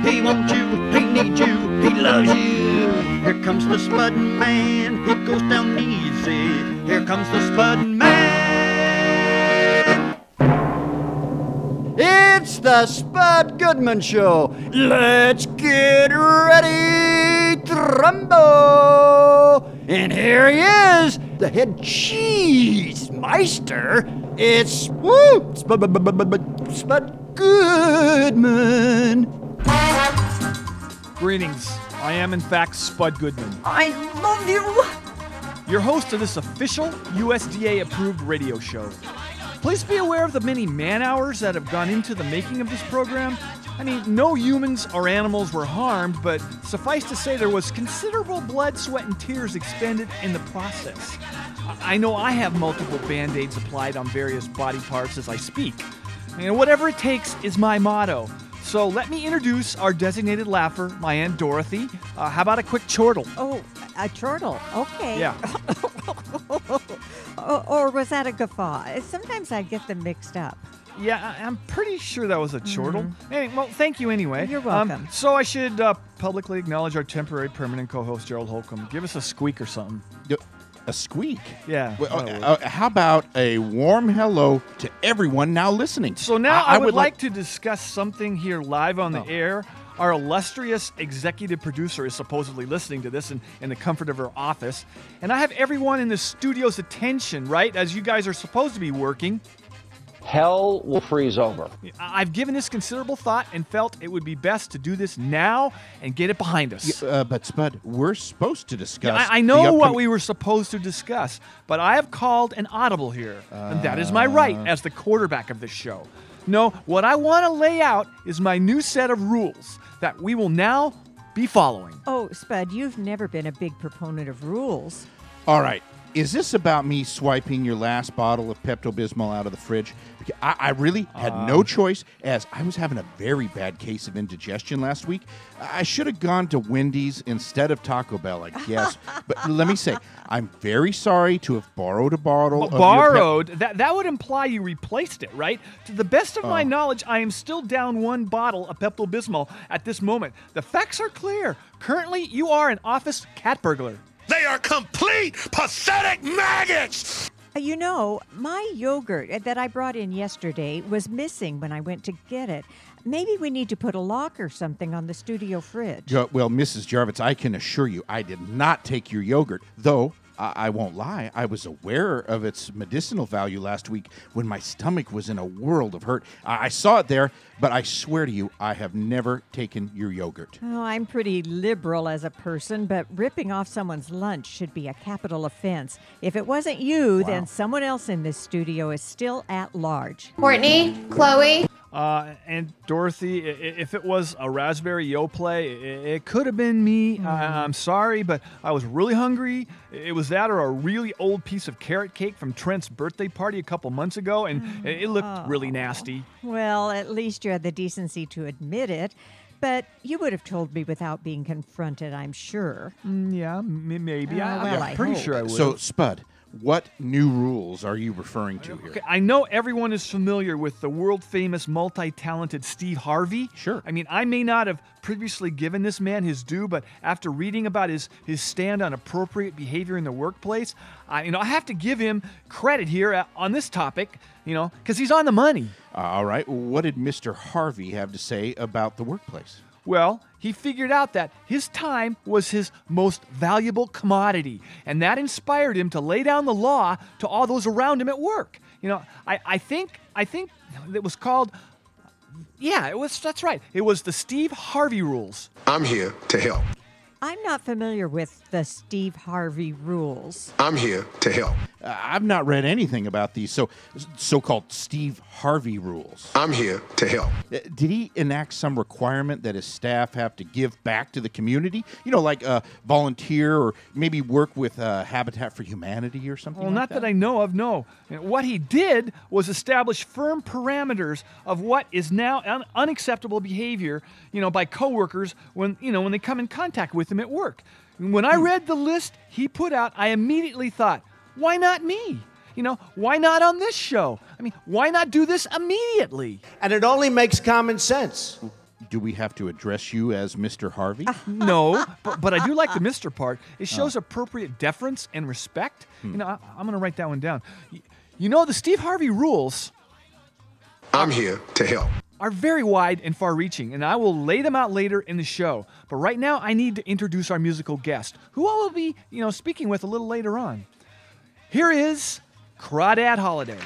He wants you, he needs you, he loves you. Here comes the Spud Man, he goes down easy. Here comes the Spud Man. It's the Spud Goodman Show. Let's get ready. Trumbo! And here he is, the head cheese meister. It's Spud Goodman. Greetings. I am, in fact, Spud Goodman. I love you. Your host of this official USDA-approved radio show. Please be aware of the many man-hours that have gone into the making of this program. I mean, no humans or animals were harmed, but suffice to say there was considerable blood, sweat, and tears expended in the process. I know I have multiple Band-Aids applied on various body parts as I speak. And whatever it takes is my motto. So let me introduce our designated laugher, my Aunt Dorothy. How about a quick chortle? Oh, a chortle. Okay. Yeah. Or was that a guffaw? Sometimes I get them mixed up. Yeah, I'm pretty sure that was a chortle. Mm-hmm. Anyway, well, thank you anyway. You're welcome. So I should publicly acknowledge our temporary permanent co-host, Gerald Holcomb. Give us a squeak or something. A squeak? Yeah. Well, how about a warm hello to everyone now listening? So now I would like to discuss something here live on the air. Our illustrious executive producer is supposedly listening to this in the comfort of her office. And I have everyone in the studio's attention, right, as you guys are supposed to be working. Hell will freeze over. I've given this considerable thought and felt it would be best to do this now and get it behind us. But, Spud, we're supposed to discuss... Yeah, I know what we were supposed to discuss, but I have called an audible here, and that is my right as the quarterback of this show. No, what I want to lay out is my new set of rules that we will now be following. Oh, Spud, you've never been a big proponent of rules. All right. Is this about me swiping your last bottle of Pepto-Bismol out of the fridge? I really had no choice, as I was having a very bad case of indigestion last week. I should have gone to Wendy's instead of Taco Bell, I guess. But let me say, I'm very sorry to have borrowed a bottle. Borrowed? That would imply you replaced it, right? To the best of my knowledge, I am still down one bottle of Pepto-Bismol at this moment. The facts are clear. Currently, you are an office cat burglar. They are complete pathetic maggots! You know, my yogurt that I brought in yesterday was missing when I went to get it. Maybe we need to put a lock or something on the studio fridge. Well, Mrs. Jarvitz, I can assure you I did not take your yogurt, though... I won't lie, I was aware of its medicinal value last week when my stomach was in a world of hurt. I saw it there, but I swear to you, I have never taken your yogurt. Oh, I'm pretty liberal as a person, but ripping off someone's lunch should be a capital offense. If it wasn't you, then someone else in this studio is still at large. Courtney, Chloe... and Dorothy, if it was a raspberry yo-play, it could have been me. Mm-hmm. I'm sorry, but I was really hungry. It was that or a really old piece of carrot cake from Trent's birthday party a couple months ago, and it looked really nasty. Well, at least you had the decency to admit it. But you would have told me without being confronted, I'm sure. Maybe. I'm pretty sure I would. So, Spud... what new rules are you referring to here? Okay, I know everyone is familiar with the world-famous, multi-talented Steve Harvey. Sure. I mean, I may not have previously given this man his due, but after reading about his stand on appropriate behavior in the workplace, I have to give him credit here on this topic, because he's on the money. All right. What did Mr. Harvey have to say about the workplace? Well, he figured out that his time was his most valuable commodity, and that inspired him to lay down the law to all those around him at work. I think it was called... Yeah, that's right. It was the Steve Harvey rules. I'm here to help. I'm not familiar with the Steve Harvey rules. I'm here to help. I've not read anything about these so-called Steve Harvey rules. I'm here to help. Did he enact some requirement that his staff have to give back to the community? You know, like volunteer or maybe work with Habitat for Humanity or something like that? Well, not that I know of, no. What he did was establish firm parameters of what is now unacceptable behavior, you know, by coworkers when they come in contact with him at work. When I read the list he put out, I immediately thought, why not me? You know, why not on this show? I mean, why not do this immediately? And it only makes common sense. Do we have to address you as Mr. Harvey? No, but I do like the Mr. part. It shows appropriate deference and respect. You know, I'm going to write that one down. You know, the Steve Harvey rules... I'm here to help. ...are very wide and far-reaching, and I will lay them out later in the show. But right now, I need to introduce our musical guest, who I will be, you know, speaking with a little later on. Here is Crawdad Holiday.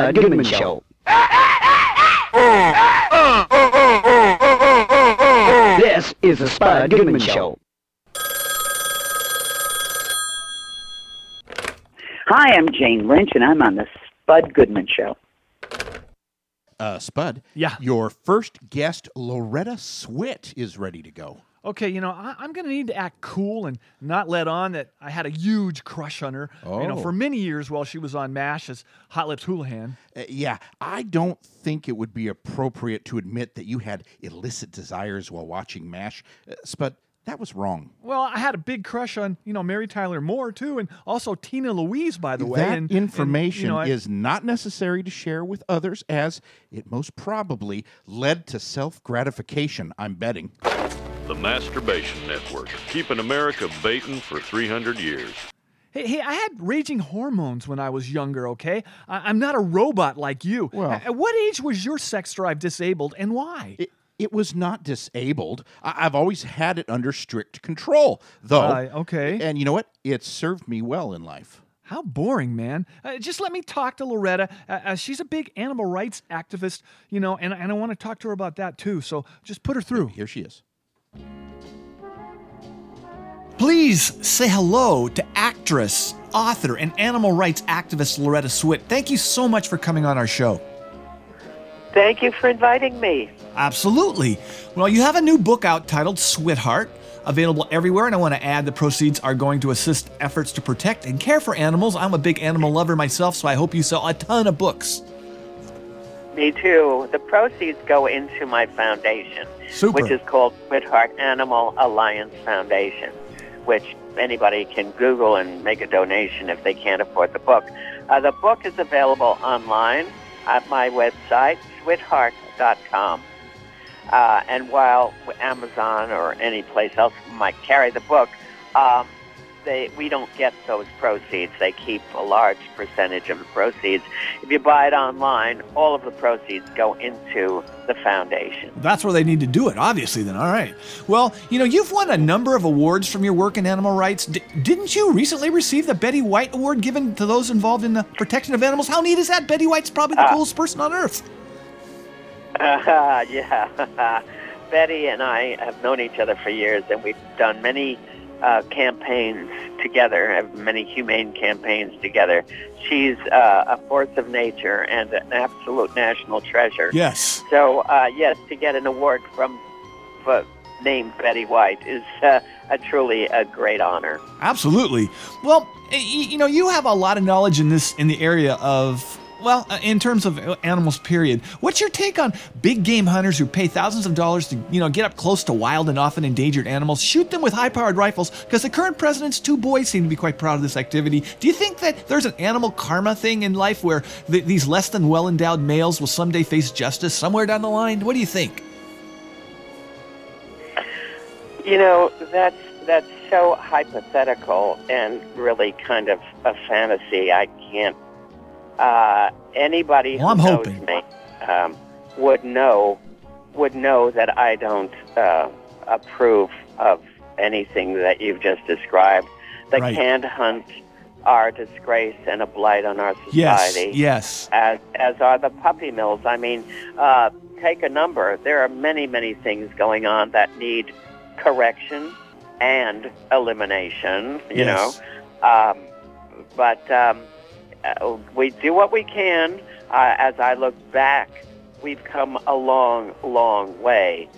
Spud Goodman Show. This is the Spud Goodman Show. Hi, I'm Jane Lynch, and I'm on the Spud Goodman Show. Spud, yeah. Your first guest, Loretta Swit, is ready to go. Okay, you know, I'm going to need to act cool and not let on that I had a huge crush on her, you know, for many years while she was on M.A.S.H as Hot Lips Houlihan. Yeah, I don't think it would be appropriate to admit that you had illicit desires while watching M.A.S.H, Spud. That was wrong. Well, I had a big crush on, you know, Mary Tyler Moore, too, and also Tina Louise, by the way. That information is not necessary to share with others, as it most probably led to self-gratification, I'm betting. The Masturbation Network, keeping America baiting for 300 years. Hey, I had raging hormones when I was younger, okay? I'm not a robot like you. Well, at what age was your sex drive disabled, and why? It was not disabled. I've always had it under strict control, though. Okay. And you know what? It served me well in life. How boring, man. Just let me talk to Loretta. She's a big animal rights activist, you know, and I want to talk to her about that, too. So just put her through. Here she is. Please say hello to actress, author, and animal rights activist Loretta Swit. Thank you so much for coming on our show. Thank you for inviting me. Absolutely. Well, you have a new book out titled Sweetheart, available everywhere, and I want to add the proceeds are going to assist efforts to protect and care for animals. I'm a big animal lover myself, so I hope you sell a ton of books. Me too. The proceeds go into my foundation, which is called Sweetheart Animal Alliance Foundation, which anybody can Google and make a donation if they can't afford the book. The book is available online at my website, Sweetheart.com. And while Amazon or any place else might carry the book, we don't get those proceeds. They keep a large percentage of the proceeds. If you buy it online, all of the proceeds go into the foundation. That's where they need to do it, obviously, then. All right. Well, you know, you've won a number of awards from your work in animal rights. Didn't you recently receive the Betty White Award given to those involved in the protection of animals? How neat is that? Betty White's probably the coolest person on earth. Yeah. Betty and I have known each other for years, and we've done many campaigns together, many humane campaigns together. She's a force of nature and an absolute national treasure. Yes. So, yes, to get an award named Betty White is truly a great honor. Absolutely. Well, you know, you have a lot of knowledge in the area of... Well, in terms of animals, period, what's your take on big game hunters who pay thousands of dollars to, you know, get up close to wild and often endangered animals, shoot them with high-powered rifles? Because the current president's two boys seem to be quite proud of this activity. Do you think that there's an animal karma thing in life where these less than well-endowed males will someday face justice somewhere down the line? What do you think? You know, that's so hypothetical and really kind of a fantasy. I can't. Anybody who knows me would know that I don't approve of anything that you've just described. The canned hunts are a disgrace and a blight on our society. Yes, yes. As are the puppy mills. I mean, take a number. There are many, many things going on that need correction and elimination, you know. We do what we can. As I look back, we've come a long, long way.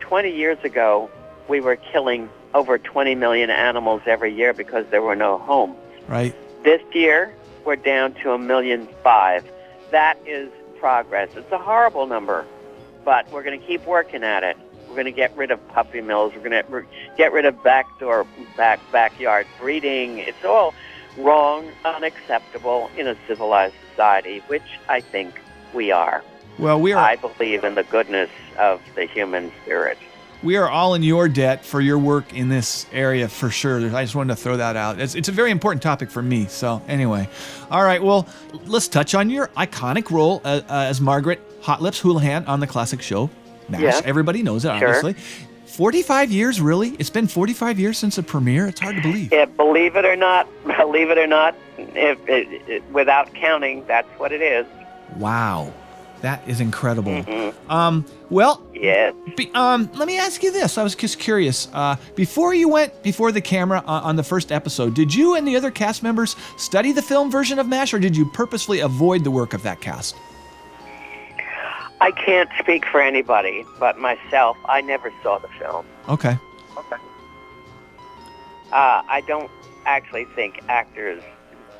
20 years ago, we were killing over 20 million animals every year because there were no homes. Right. This year, we're down to 1.5 million. That is progress. It's a horrible number, but we're going to keep working at it. We're going to get rid of puppy mills. We're going to get rid of backyard breeding. It's all... wrong, unacceptable in a civilized society, which I think we are. Well, we are. I believe in the goodness of the human spirit. We are all in your debt for your work in this area, for sure. I just wanted to throw that out. It's a very important topic for me. So anyway, all right. Well, let's touch on your iconic role as Margaret Hot Lips Houlihan on the classic show M.A.S.H. Yeah. Everybody knows it, obviously. Sure. 45 years, really? It's been 45 years since the premiere? It's hard to believe. Yeah, believe it or not, without counting, that's what it is. Wow. That is incredible. Mm-hmm. Yes. Let me ask you this. I was just curious. Before you went before the camera on the first episode, did you and the other cast members study the film version of M.A.S.H., or did you purposely avoid the work of that cast? I can't speak for anybody but myself. I never saw the film. Okay. I don't actually think actors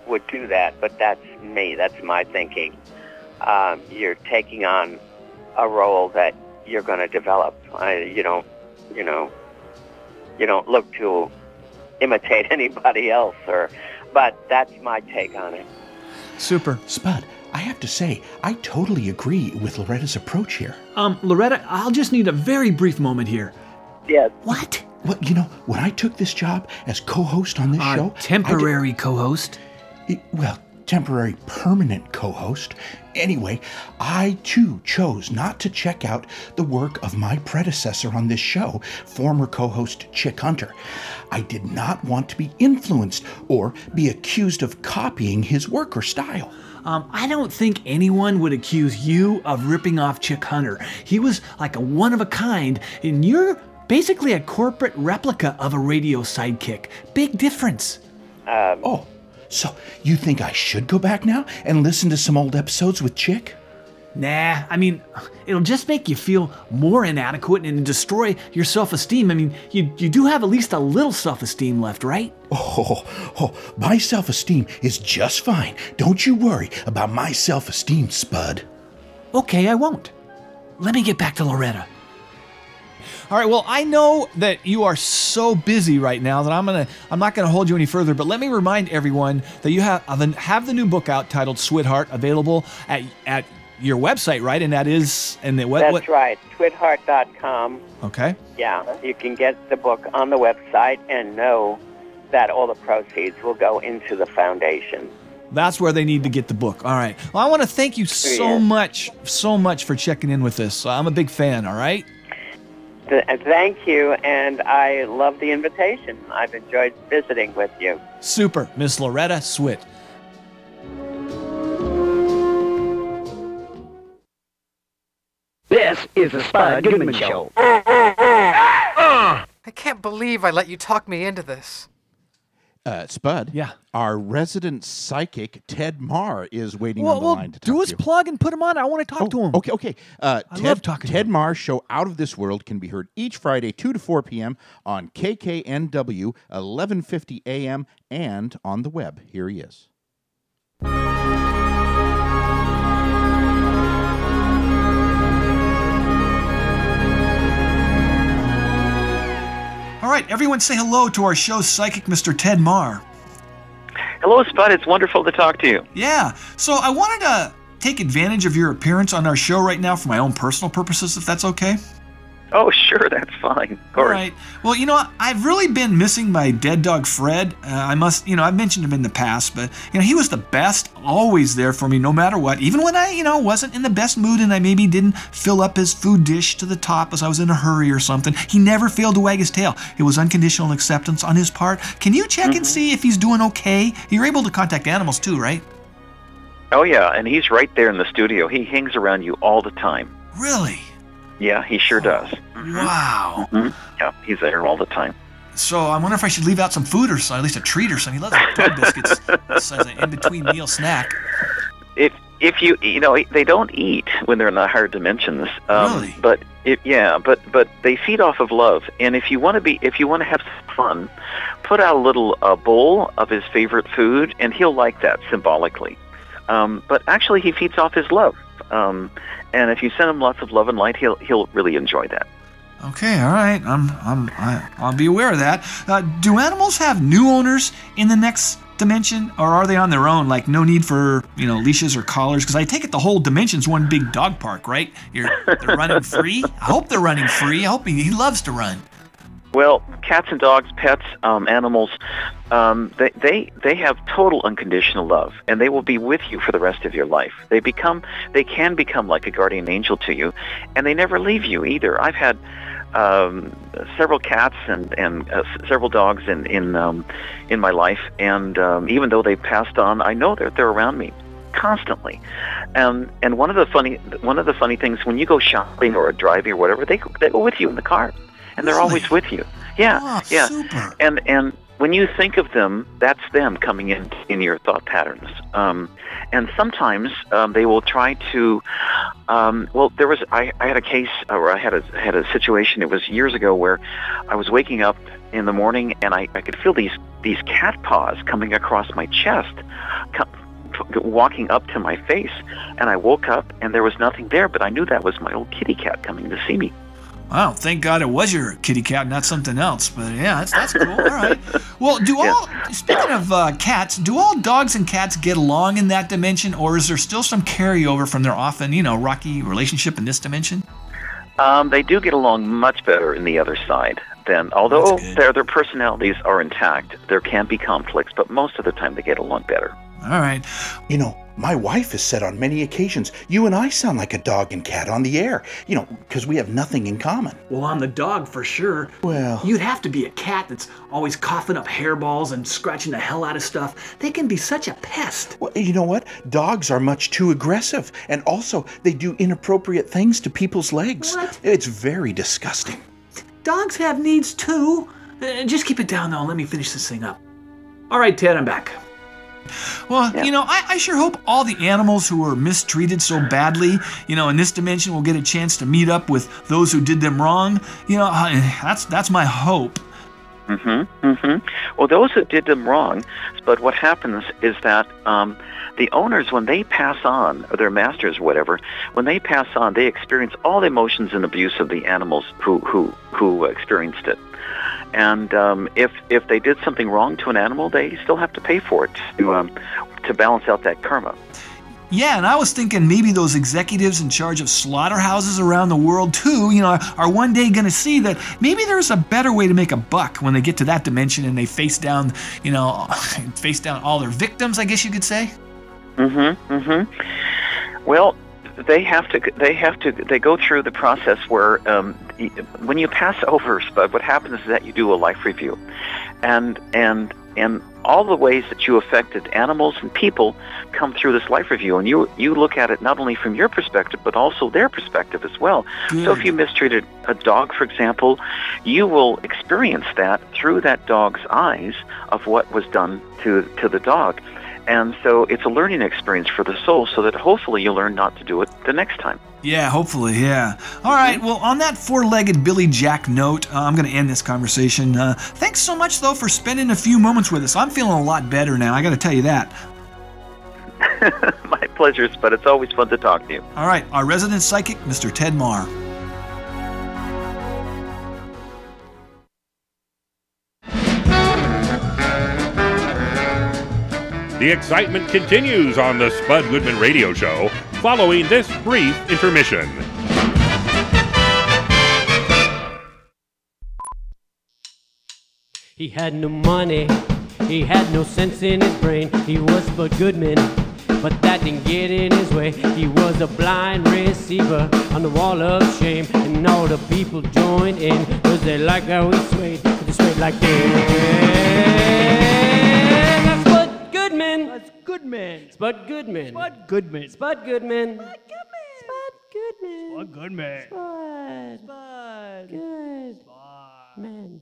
would do that, but that's me. That's my thinking. You're taking on a role that you're going to develop. You don't look to imitate anybody else, but that's my take on it. Super. Spud, I have to say, I totally agree with Loretta's approach here. Loretta, I'll just need a very brief moment here. Yes. What? Well, when I took this job as co-host on this show... Temporary co-host? Temporary permanent co-host. Anyway, I too chose not to check out the work of my predecessor on this show, former co-host Chick Hunter. I did not want to be influenced or be accused of copying his work or style. I don't think anyone would accuse you of ripping off Chick Hunter. He was like a one-of-a-kind, and you're basically a corporate replica of a radio sidekick. Big difference. So you think I should go back now and listen to some old episodes with Chick? Nah, it'll just make you feel more inadequate and destroy your self-esteem. You do have at least a little self-esteem left, right? Oh, my self-esteem is just fine. Don't you worry about my self-esteem, Spud. Okay, I won't. Let me get back to Loretta. All right, well, I know that you are so busy right now that I'm not going to hold you any further, but let me remind everyone that you have the new book out titled Sweetheart, available at your website, right? And that is... That's right, Sweetheart.com. Okay. Yeah, you can get the book on the website and know that all the proceeds will go into the foundation. That's where they need to get the book. All right. Well, I want to thank you so much for checking in with us. I'm a big fan, all right? Thank you, and I love the invitation. I've enjoyed visiting with you. Super, Miss Loretta Swit. This is the Spud Goodman Show. I can't believe I let you talk me into this. Spud, yeah. Our resident psychic, Ted Marr, is waiting on the line to talk to you. Well, do his plug and put him on. I want to talk to him. Okay. I love talking to him. Ted Marr's show, Out of This World, can be heard each Friday, 2 to 4 p.m. on KKNW, 1150 a.m., and on the web. Here he is. All right, everyone say hello to our show's psychic, Mr. Ted Marr. Hello, Spud. It's wonderful to talk to you. Yeah. So I wanted to take advantage of your appearance on our show right now for my own personal purposes, if that's okay. Oh, sure. That's fine. All right. Well, I've really been missing my dead dog, Fred. I've mentioned him in the past, but, he was the best, always there for me, no matter what. Even when I, wasn't in the best mood and I maybe didn't fill up his food dish to the top as I was in a hurry or something, he never failed to wag his tail. It was unconditional acceptance on his part. Can you check and see if he's doing okay? You're able to contact animals too, right? Oh, yeah. And he's right there in the studio. He hangs around you all the time. Really? Yeah, he sure does. Wow. Mm-hmm. Yeah, he's there all the time. So I wonder if I should leave out some food or at least a treat or something. He loves bread biscuits as an in-between meal snack. If they don't eat when they're in the higher dimensions. Really? But they feed off of love. And if you want to have some fun, put out a little bowl of his favorite food, and he'll like that symbolically. But actually, he feeds off his love. And if you send him lots of love and light, he'll really enjoy that. Okay, all right. I'll be aware of that. Do animals have new owners in the next dimension, or are they on their own? Like no need for leashes or collars? Because I take it the whole dimension's one big dog park, right? They're running free. I hope they're running free. I hope he loves to run. Well, cats and dogs, pets, animals, they have total unconditional love, and they will be with you for the rest of your life. They can become like a guardian angel to you, and they never leave you either. I've had several cats and several dogs in my life, and even though they passed on, I know that they're around me constantly. And one of the funny things, when you go shopping or a drive or whatever, they go with you in the car. And they're always with you. Yeah, oh, yeah. Super. And when you think of them, that's them coming in your thought patterns. And sometimes they will try to. I had a case, or I had a situation. It was years ago where I was waking up in the morning, and I could feel these cat paws coming across my chest, walking up to my face. And I woke up, and there was nothing there, but I knew that was my old kitty cat coming to see me. Wow, thank God it was your kitty cat, not something else. But yeah, that's cool. All right. Well, speaking of cats, do all dogs and cats get along in that dimension, or is there still some carryover from their often, rocky relationship in this dimension? They do get along much better in the other side. Then, although their personalities are intact, there can be conflicts, but most of the time they get along better. All right. My wife has said on many occasions, you and I sound like a dog and cat on the air, because we have nothing in common. Well, I'm the dog for sure. Well, you'd have to be a cat that's always coughing up hairballs and scratching the hell out of stuff. They can be such a pest. Well, you know what? Dogs are much too aggressive, and also they do inappropriate things to people's legs. What? It's very disgusting. Dogs have needs too. Just keep it down, though, and let me finish this thing up. All right, Ted, I'm back. Well, yeah. I sure hope all the animals who were mistreated so badly, in this dimension will get a chance to meet up with those who did them wrong. That's my hope. Mm-hmm, mm-hmm. Well, those who did them wrong, but what happens is that the owners, when they pass on, or their masters, whatever, when they pass on, they experience all the emotions and abuse of the animals who experienced it. And if they did something wrong to an animal, they still have to pay for it to balance out that karma. Yeah, and I was thinking maybe those executives in charge of slaughterhouses around the world, too, are one day going to see that maybe there's a better way to make a buck when they get to that dimension and they face down all their victims, I guess you could say. Mm-hmm, mm-hmm. Well, they go through the process where when you pass over, Spud, what happens is that you do a life review. And all the ways that you affected animals and people come through this life review, and you look at it not only from your perspective, but also their perspective as well. Mm. So if you mistreated a dog, for example, you will experience that through that dog's eyes of what was done to the dog. And so it's a learning experience for the soul, so that hopefully you learn not to do it the next time. Yeah, hopefully, yeah. All right, well, on that four-legged Billy Jack note, I'm going to end this conversation. Thanks so much, though, for spending a few moments with us. I'm feeling a lot better now, I got to tell you that. My pleasure, but it's always fun to talk to you. All right, our resident psychic, Mr. Ted Marr. The excitement continues on the Spud Goodman Radio Show following this brief intermission. He had no money, he had no sense in his brain. He was Spud Goodman, but that didn't get in his way. He was a blind receiver on the wall of shame, and all the people joined in, cause they liked how he swayed, cause he swayed like this. Goodman. Spud Goodman. Spud Goodman. Spud Goodman. Spud Goodman. Spud Goodman. Spud Goodman.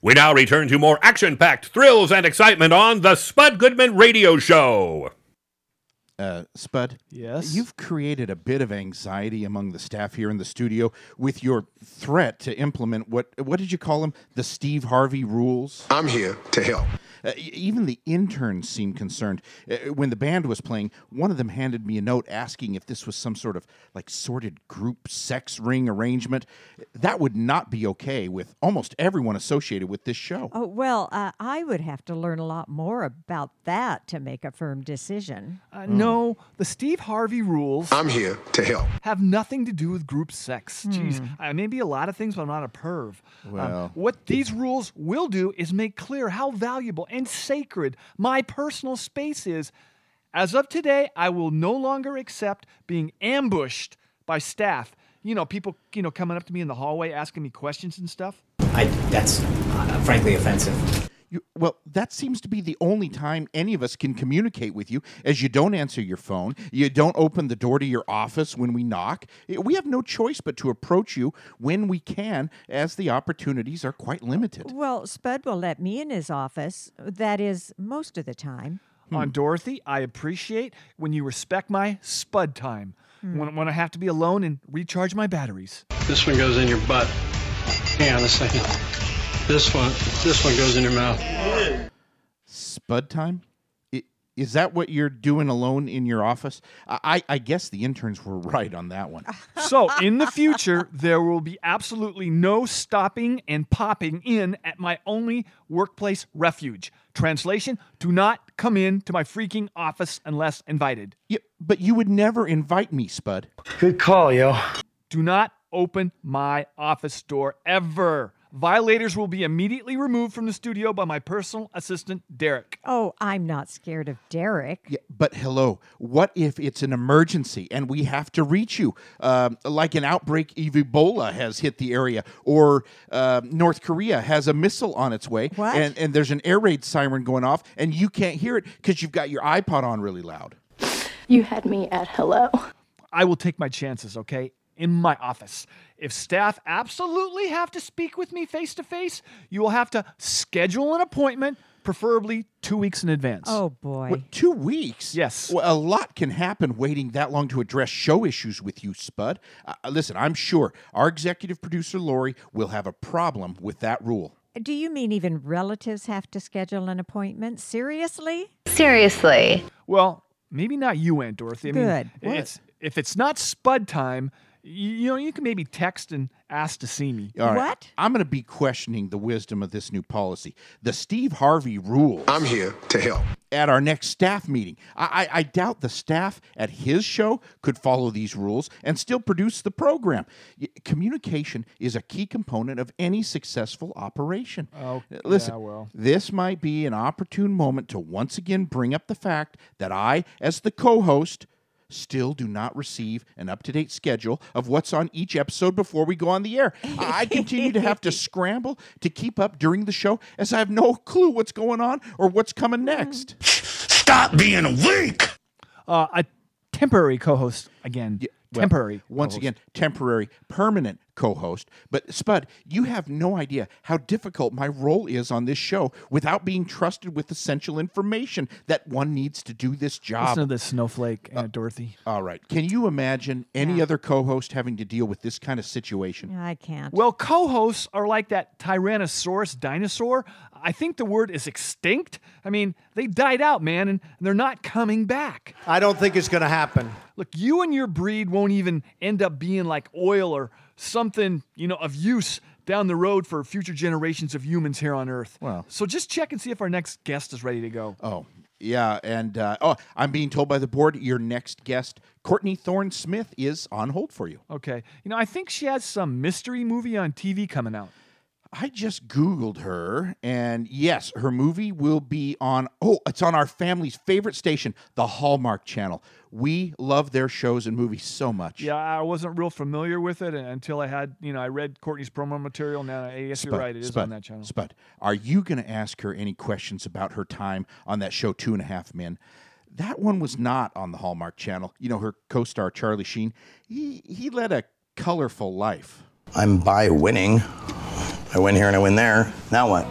We now return to more action-packed thrills and excitement on the Spud Goodman Radio Show. Spud? Yes? You've created a bit of anxiety among the staff here in the studio with your threat to implement what did you call them? The Steve Harvey rules? I'm here to help. Even the interns seemed concerned. When the band was playing, one of them handed me a note asking if this was some sort of sordid group sex ring arrangement. That would not be okay with almost everyone associated with this show. Oh, well, I would have to learn a lot more about that to make a firm decision. No. No, the Steve Harvey rules... I'm here to help. ...have nothing to do with group sex. Jeez, I may be a lot of things, but I'm not a perv. Well. What these rules will do is make clear how valuable and sacred my personal space is. As of today, I will no longer accept being ambushed by staff. You know, people, you know, coming up to me in the hallway asking me questions and stuff. That's frankly offensive. Well, that seems to be the only time any of us can communicate with you, as you don't answer your phone, you don't open the door to your office when we knock. We have no choice but to approach you when we can, as the opportunities are quite limited. Well, Spud will let me in his office, that is, most of the time. On Dorothy, I appreciate when you respect my Spud time, when I have to be alone and recharge my batteries. This one goes in your butt. Hang on a second. This one goes in your mouth. Spud time? Is that what you're doing alone in your office? I guess the interns were right on that one. So, in the future, there will be absolutely no stopping and popping in at my only workplace refuge. Translation, do not come in to my freaking office unless invited. Yeah, but you would never invite me, Spud. Good call, yo. Do not open my office door ever. Violators will be immediately removed from the studio by my personal assistant, Derek. Oh, I'm not scared of Derek. Yeah, but hello, what if it's an emergency and we have to reach you? Like an outbreak of Ebola has hit the area, or North Korea has a missile on its way, and there's an air raid siren going off, and you can't hear it because you've got your iPod on really loud. You had me at hello. I will take my chances, okay? In my office. If staff absolutely have to speak with me face-to-face, you will have to schedule an appointment, preferably 2 weeks in advance. Oh, boy. What, 2 weeks? Yes. Well, a lot can happen waiting that long to address show issues with you, Spud. Listen, I'm sure our executive producer, Lori, will have a problem with that rule. Do you mean even relatives have to schedule an appointment? Seriously? Well, maybe not you, Aunt Dorothy. Good. I mean, if it's not Spud time... You know, you can maybe text and ask to see me. All right. What? I'm going to be questioning the wisdom of this new policy. The Steve Harvey rules. I'm here to help. At our next staff meeting. I doubt the staff at his show could follow these rules and still produce the program. Communication is a key component of any successful operation. Oh, listen, yeah, well. This might be an opportune moment to once again bring up the fact that I, as the co-host... still do not receive an up-to-date schedule of what's on each episode before we go on the air. I continue to have to scramble to keep up during the show as I have no clue what's going on or what's coming next. Stop being a weak! A temporary co-host again. Yeah, well, temporary. Once co-host. Again, temporary, permanent co-host. But Spud, you have no idea how difficult my role is on this show without being trusted with essential information that one needs to do this job. Listen to this snowflake, Aunt Dorothy. All right. Can you imagine any other co-host having to deal with this kind of situation? I can't. Well, co-hosts are like that Tyrannosaurus dinosaur. I think the word is extinct. I mean, they died out, man, and they're not coming back. I don't think it's going to happen. Look, you and your breed won't even end up being like oil or something, you know, of use down the road for future generations of humans here on Earth. Wow. So just check and see if our next guest is ready to go. Oh, yeah. And, I'm being told by the board your next guest, Courtney Thorne-Smith, is on hold for you. Okay. You know, I think she has some mystery movie on TV coming out. I just Googled her, and yes, her movie will be it's on our family's favorite station, the Hallmark Channel. We love their shows and movies so much. Yeah, I wasn't real familiar with it until I read Courtney's promo material. Now, yes, you're right, it is on that channel. Spud, are you going to ask her any questions about her time on that show, 2.5 Men? That one was not on the Hallmark Channel. You know, her co-star, Charlie Sheen, he led a colorful life. I'm by winning. I win here and I win there. Now what?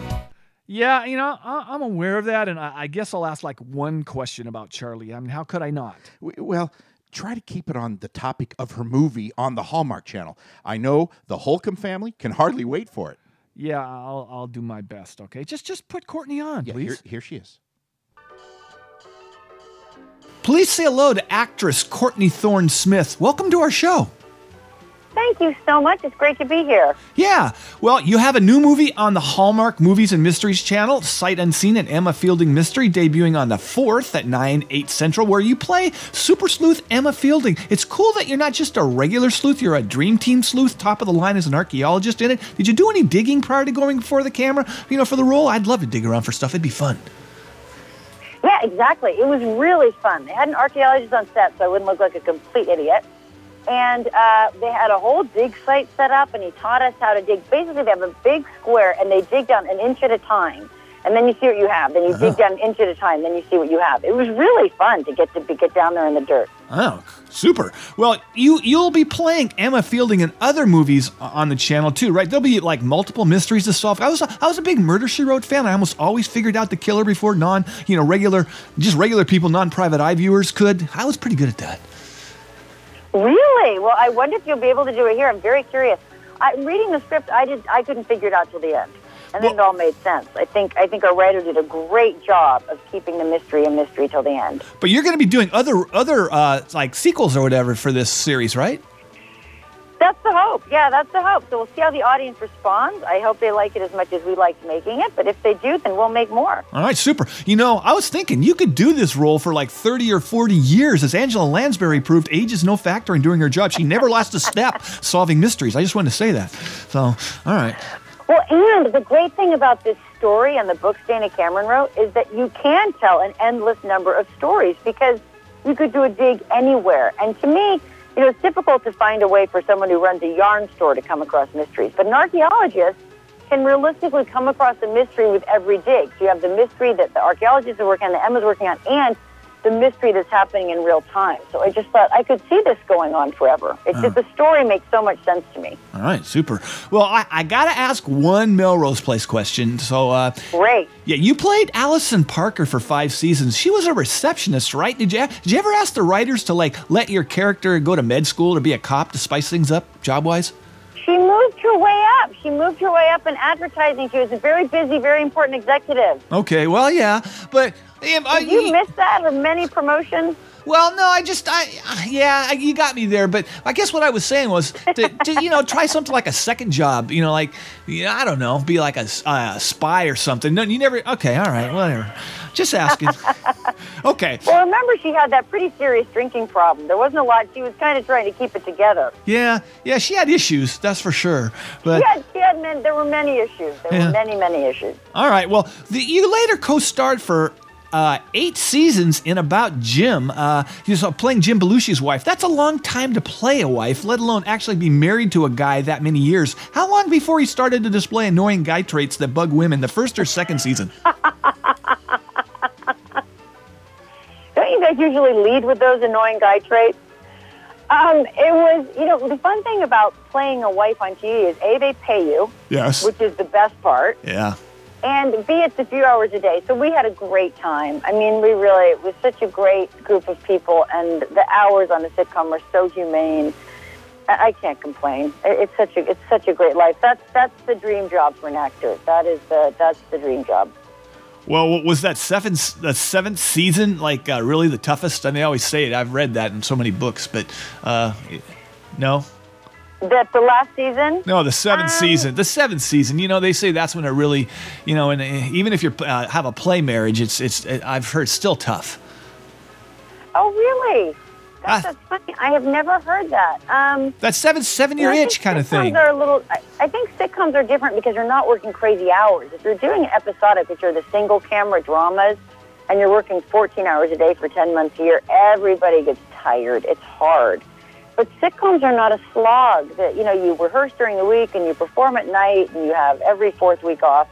Yeah, you know, I'm aware of that, and I guess I'll ask like one question about Charlie. I mean, how could I not? Well, try to keep it on the topic of her movie on the Hallmark Channel. I know the Holcomb family can hardly wait for it. Yeah, I'll do my best, okay? Just put Courtney on, please. Here she is. Please say hello to actress Courtney Thorne-Smith. Welcome to our show. Thank you so much. It's great to be here. Yeah. Well, you have a new movie on the Hallmark Movies and Mysteries channel, Sight Unseen, an Emma Fielding mystery, debuting on the 4th at 9, 8 Central, where you play super sleuth Emma Fielding. It's cool that you're not just a regular sleuth. You're a dream team sleuth, top of the line as an archaeologist in it. Did you do any digging prior to going before the camera, for the role? I'd love to dig around for stuff. It'd be fun. Yeah, exactly. It was really fun. They had an archaeologist on set, so I wouldn't look like a complete idiot. And they had a whole dig site set up, and he taught us how to dig. Basically, they have a big square, and they dig down an inch at a time. And then you see what you have. Then you dig down an inch at a time. Then you see what you have. It was really fun to get down there in the dirt. Oh, super. Well, you'll be playing Emma Fielding in other movies on the channel, too, right? There'll be, multiple mysteries to solve. I was a big Murder, She Wrote fan. I almost always figured out the killer before regular people, non-private eye viewers could. I was pretty good at that. Really? Well, I wonder if you'll be able to do it here. I'm very curious. I'm reading the script. I couldn't figure it out till the end. And then it all made sense. I think our writer did a great job of keeping the mystery a mystery till the end. But you're going to be doing other sequels or whatever for this series, right? That's the hope. Yeah, that's the hope. So we'll see how the audience responds. I hope they like it as much as we liked making it. But if they do, then we'll make more. All right, super. I was thinking you could do this role for 30 or 40 years, as Angela Lansbury proved age is no factor in doing her job. She never lost a step solving mysteries. I just wanted to say that. So, all right. Well, and the great thing about this story and the books Dana Cameron wrote is that you can tell an endless number of stories because you could do a dig anywhere. And to me, it's difficult to find a way for someone who runs a yarn store to come across mysteries. But an archaeologist can realistically come across a mystery with every dig. So you have the mystery that the archaeologists are working on, that Emma's working on, and the mystery that's happening in real time. So I just thought I could see this going on forever. It's just the story makes so much sense to me. All right, super. Well, I got to ask one Melrose Place question. So, great. Yeah, you played Allison Parker for 5 seasons. She was a receptionist, right? Did you ever ask the writers to let your character go to med school to be a cop to spice things up job-wise? She moved her way up. In advertising. She was a very busy, very important executive. Okay, well, yeah, but... Did you miss that or many promotions? Well, no, you got me there. But I guess what I was saying was to try something like a second job, I don't know, be like a spy or something. No, you never. Okay. All right. Whatever. Just asking. Okay. Well, remember she had that pretty serious drinking problem. There wasn't a lot. She was kind of trying to keep it together. Yeah. She had issues. That's for sure. But there were many issues. There were many, many issues. All right. Well, you later co-starred for 8 seasons in About Jim. Playing Jim Belushi's wife. That's a long time to play a wife, let alone actually be married to a guy that many years. How long before he started to display annoying guy traits that bug women, the first or second season? Don't you guys usually lead with those annoying guy traits? It was, the fun thing about playing a wife on TV is, A, they pay you. Yes. Which is the best part. Yeah. And B, it's a few hours a day. So we had a great time. I mean, it was such a great group of people, and the hours on the sitcom are so humane. I can't complain. It's such a great life. That's the dream job for an actor. That's the dream job. Well, was that the seventh season really the toughest? I mean, I always say it. I've read that in so many books, but no. That the last season? No, the seventh season. The seventh season. They say that's when it really, and even if you have a play marriage, I've heard it's still tough. Oh, really? That's funny. I have never heard that. That seven-year itch kind of thing. I think sitcoms are different because you're not working crazy hours. If you're doing an episodic, which are the single-camera dramas, and you're working 14 hours a day for 10 months a year, everybody gets tired. It's hard. But sitcoms are not a slog. That you rehearse during the week and you perform at night and you have every fourth week off.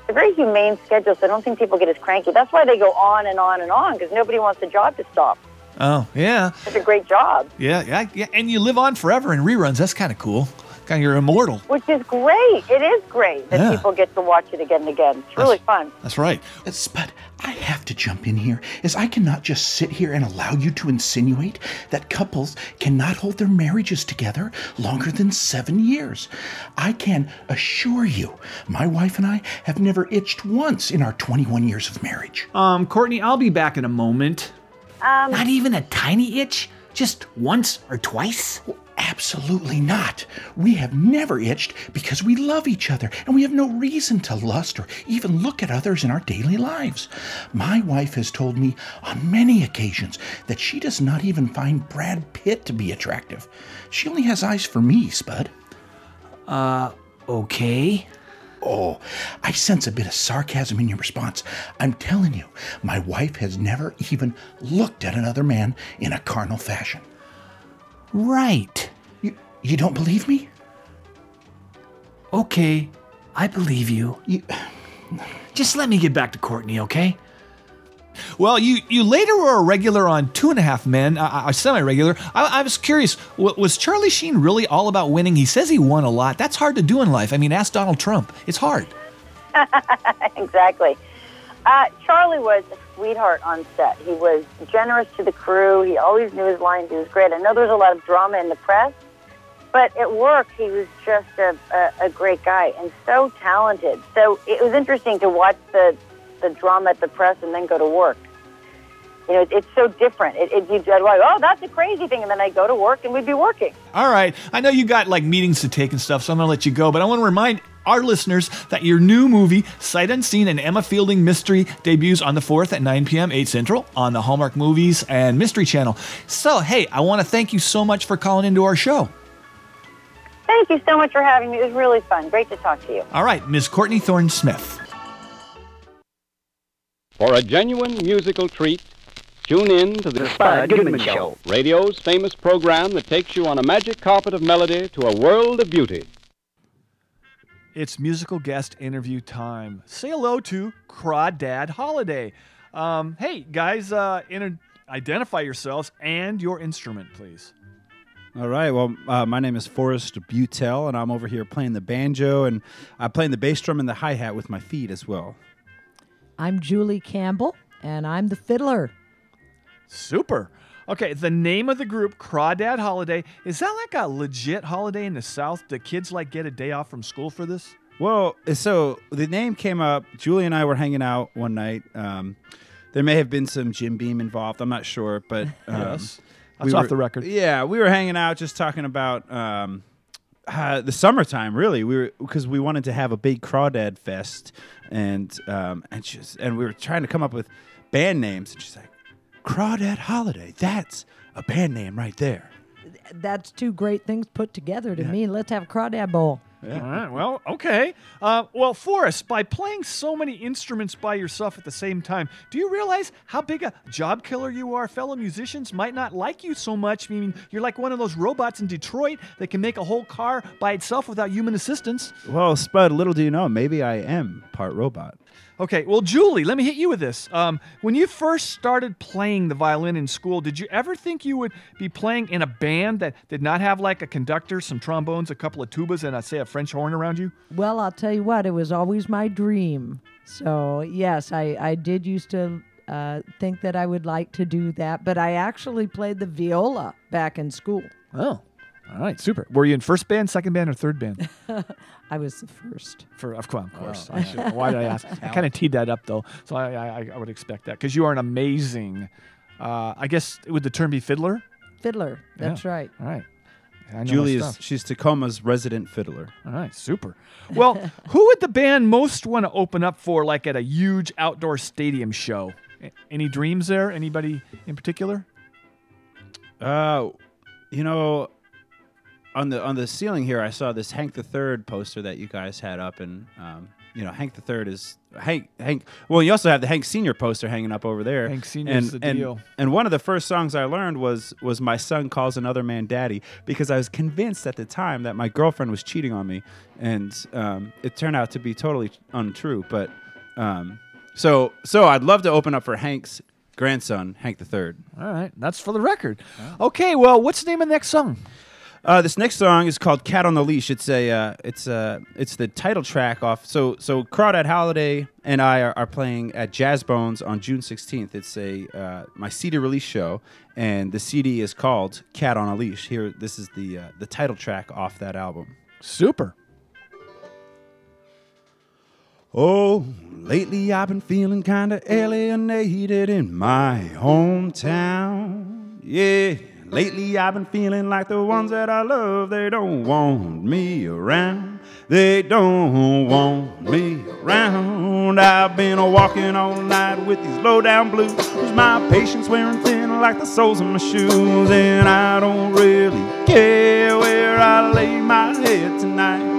It's a very humane schedule, so I don't think people get as cranky. That's why they go on and on and on, because nobody wants the job to stop. Oh, yeah. It's a great job. Yeah. And you live on forever in reruns. That's kind of cool. You're immortal. Which is great. It is great that people get to watch it again and again. It's really fun. That's right. Spud, I have to jump in here, as I cannot just sit here and allow you to insinuate that couples cannot hold their marriages together longer than 7 years. I can assure you, my wife and I have never itched once in our 21 years of marriage. Courtney, I'll be back in a moment. Not even a tiny itch? Just once or twice? Absolutely not. We have never itched because we love each other and we have no reason to lust or even look at others in our daily lives. My wife has told me on many occasions that she does not even find Brad Pitt to be attractive. She only has eyes for me, Spud. Okay. Oh, I sense a bit of sarcasm in your response. I'm telling you, my wife has never even looked at another man in a carnal fashion. Right. You don't believe me? Okay, I believe you. Just let me get back to Courtney, okay? Well, you later were a regular on Two and a Half Men, semi-regular. I was curious, was Charlie Sheen really all about winning? He says he won a lot. That's hard to do in life. I mean, ask Donald Trump. It's hard. Exactly. Charlie was a sweetheart on set. He was generous to the crew. He always knew his lines. He was great. I know there was a lot of drama in the press, but at work, he was just a great guy and so talented. So it was interesting to watch the drama at the press and then go to work. You know, it's so different. You'd be like, oh, that's a crazy thing. And then I go to work and we'd be working. All right. I know you got like meetings to take and stuff, so I'm going to let you go. But I want to remind our listeners that your new movie, Sight Unseen, an Emma Fielding mystery, debuts on the 4th at 9 p.m., 8 Central, on the Hallmark Movies and Mystery Channel. So, hey, I want to thank you so much for calling into our show. Thank you so much for having me. It was really fun. Great to talk to you. All right. Ms. Courtney Thorne-Smith. For a genuine musical treat, tune in to the Spud Goodman Show, radio's famous program that takes you on a magic carpet of melody to a world of beauty. It's musical guest interview time. Say hello to Crawdad Holiday. Hey, guys, identify yourselves and your instrument, please. All right, well, my name is Forrest Butel, and I'm over here playing the banjo, and I'm playing the bass drum and the hi-hat with my feet as well. I'm Julie Campbell, and I'm the fiddler. Super. Okay, the name of the group, Crawdad Holiday, is that like a legit holiday in the South? Do kids, like, get a day off from school for this? Well, so the name came up. Julie and I were hanging out one night. There may have been some Jim Beam involved. I'm not sure, but... yes, that's off the record. Yeah, we were hanging out just talking about... the summertime, really, because we wanted to have a big Crawdad Fest, and we were trying to come up with band names, and she's like, Crawdad Holiday, that's a band name right there. That's two great things put together to me. Let's have a Crawdad Bowl. Yeah. All right, well, okay. Well, Forrest, by playing so many instruments by yourself at the same time, do you realize how big a job killer you are? Fellow musicians might not like you so much. I mean, you're like one of those robots in Detroit that can make a whole car by itself without human assistance. Well, Spud, little do you know, maybe I am part robot. Okay, well, Julie, let me hit you with this. When you first started playing the violin in school, did you ever think you would be playing in a band that did not have, like, a conductor, some trombones, a couple of tubas, and, a French horn around you? Well, I'll tell you what, it was always my dream. So, yes, I did used to think that I would like to do that, but I actually played the viola back in school. Oh. All right, super. Were you in first band, second band, or third band? I was the first. Of course. Wow. Why did I ask? I kind of teed that up, though, so I would expect that. Because you are an amazing, I guess, would the term be fiddler? Fiddler, that's right. All right. Julie she's Tacoma's resident fiddler. All right, super. Well, who would the band most want to open up for, like at a huge outdoor stadium show? Any dreams there? Anybody in particular? You know... On the ceiling here, I saw this Hank the Third poster that you guys had up, and you know Hank the Third is Hank. Well, you also have the Hank Senior poster hanging up over there. Hank Senior's the deal. And one of the first songs I learned was "My Son Calls Another Man Daddy" because I was convinced at the time that my girlfriend was cheating on me, and it turned out to be totally untrue. But so I'd love to open up for Hank's grandson, Hank the Third. All right, that's for the record. Wow. Okay, well, what's the name of the next song? This next song is called "Cat on the Leash." It's it's the title track off. So Crawdad Holiday and I are playing at Jazz Bones on June 16th. It's my CD release show, and the CD is called "Cat on a Leash." Here, this is the title track off that album. Super. Oh, lately I've been feeling kind of alienated in my hometown. Yeah. Lately I've been feeling like the ones that I love, they don't want me around. They don't want me around. I've been walking all night with these low-down blues. My patience wearing thin like the soles of my shoes. And I don't really care where I lay my head tonight.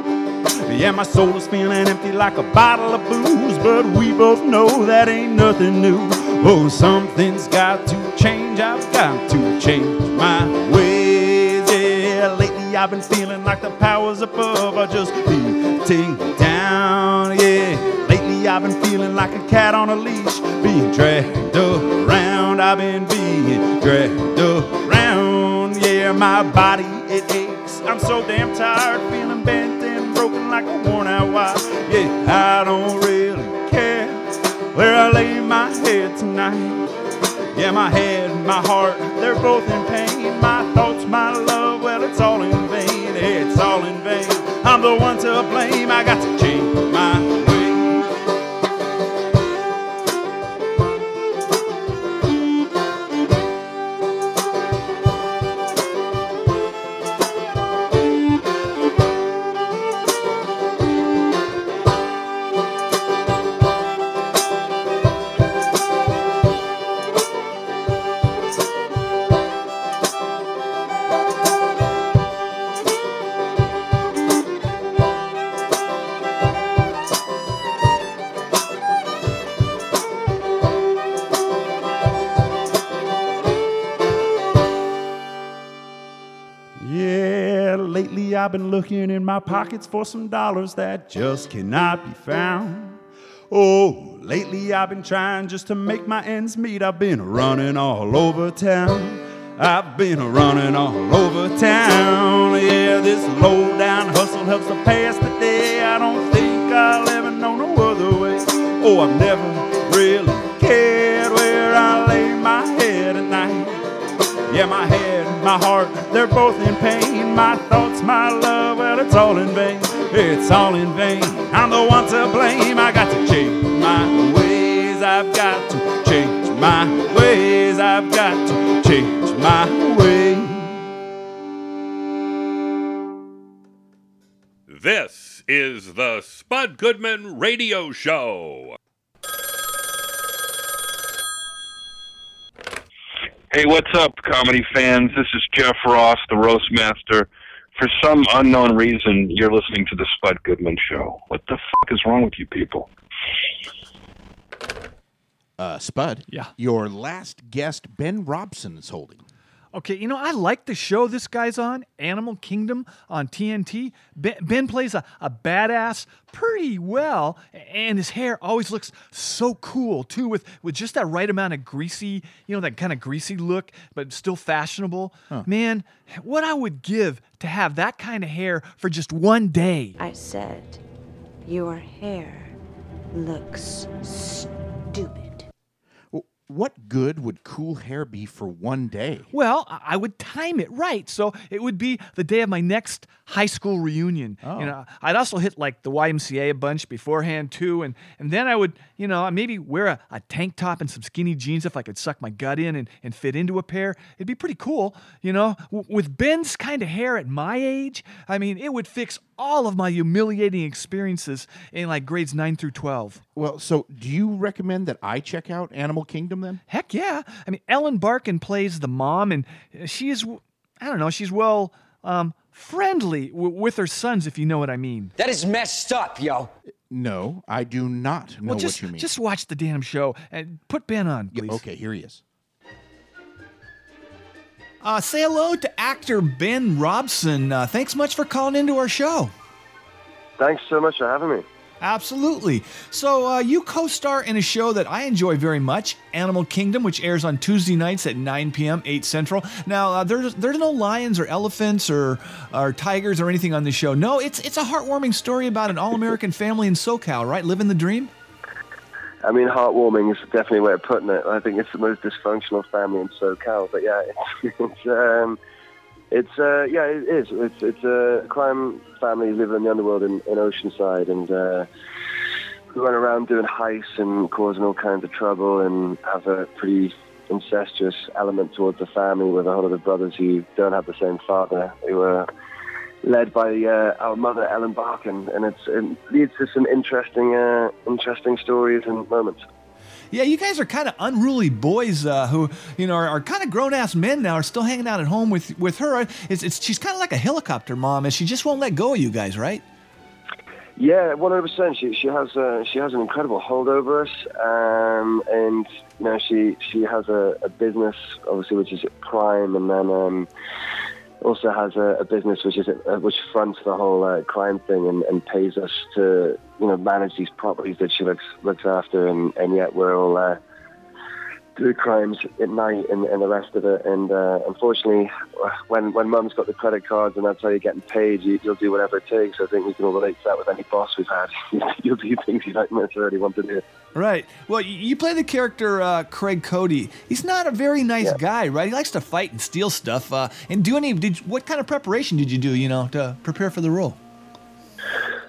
Yeah, my soul is feeling empty like a bottle of booze, but we both know that ain't nothing new. Oh, something's got to change, I've got to change my ways, yeah. Lately I've been feeling like the powers above are just beating down, yeah. Lately I've been feeling like a cat on a leash, being dragged around, I've been being dragged around, yeah. My body, it aches, I'm so damn tired, feeling bent broken like a worn-out wire. Yeah, I don't really care where I lay my head tonight. Yeah, my head and my heart, they're both in pain. My thoughts, my love, well, it's all in vain. It's all in vain. I'm the one to blame. I got to change my I've been looking in my pockets for some dollars that just cannot be found. Oh, lately I've been trying just to make my ends meet. I've been running all over town. I've been running all over town. Yeah, this low-down hustle helps to pass the day. I don't think I'll ever know no other way. Oh, I've never really cared where I lay my head at night. Yeah, my head and my heart, they're both in pain. My thoughts, my love, well, it's all in vain. It's all in vain. I'm the one to blame. I got to change my ways. I've got to change my ways. I've got to change my ways. This is the Spud Goodman Radio Show. Hey, what's up, comedy fans? This is Jeff Ross, the Roast Master. For some unknown reason, you're listening to the Spud Goodman Show. What the fuck is wrong with you people? Spud? Yeah? Your last guest, Ben Robson, is holding. Okay, you know, I like the show this guy's on, Animal Kingdom on TNT. Ben plays a badass pretty well, and his hair always looks so cool, too, with just that right amount of greasy, you know, that kind of greasy look, but still fashionable. Huh. Man, what I would give to have that kind of hair for just one day. I said, your hair looks stupid. What good would cool hair be for one day? Well, I would time it right, so it would be the day of my next high school reunion. Oh. You know, I'd also hit like the YMCA a bunch beforehand too, and then I would, you know, maybe wear a tank top and some skinny jeans if I could suck my gut in and fit into a pair. It'd be pretty cool, you know. With Ben's kind of hair at my age, I mean, it would fix all of my humiliating experiences in like grades 9 through 12. Well, so do you recommend that I check out Animal Kingdom then? Heck yeah. I mean, Ellen Barkin plays the mom, and she is, I don't know, she's well friendly with her sons, if you know what I mean. That is messed up, yo. No, I do not know what you mean. Just watch the damn show and put Ben on, please. Yeah, okay, here he is. Say hello to actor Ben Robson. Thanks much for calling into our show. Thanks so much for having me. Absolutely. So you co-star in a show that I enjoy very much, Animal Kingdom, which airs on Tuesday nights at 9 p.m., 8 Central. Now, there's no lions or elephants or tigers or anything on this show. No, it's a heartwarming story about an all-American family in SoCal, right? Living the dream? I mean, heartwarming is definitely a way of putting it. I think it's the most dysfunctional family in SoCal, but yeah, it is. It's a crime family living in the underworld in Oceanside, and we run around doing heists and causing all kinds of trouble, and have a pretty incestuous element towards the family with a whole lot of brothers who don't have the same father, who were led by our mother, Ellen Barkin, and it leads to some interesting stories and moments. Yeah, you guys are kind of unruly boys who, you know, are kind of grown-ass men now, are still hanging out at home with her. She's kind of like a helicopter mom, and she just won't let go of you guys, right? Yeah, 100%. She has an incredible hold over us, and you know, she has a business, obviously, which is crime, and then also has a business which fronts the whole crime thing and pays us to, you know, manage these properties that she looks after, and yet we're all do crimes at night and the rest of it. And unfortunately, when mum's got the credit cards and that's how you're getting paid, you'll do whatever it takes. I think we can all relate to that with any boss we've had. You'll do things you don't necessarily want to do. Right. Well, you play the character Craig Cody. He's not a very nice guy, right? He likes to fight and steal stuff. What kind of preparation did you do, you know, to prepare for the role?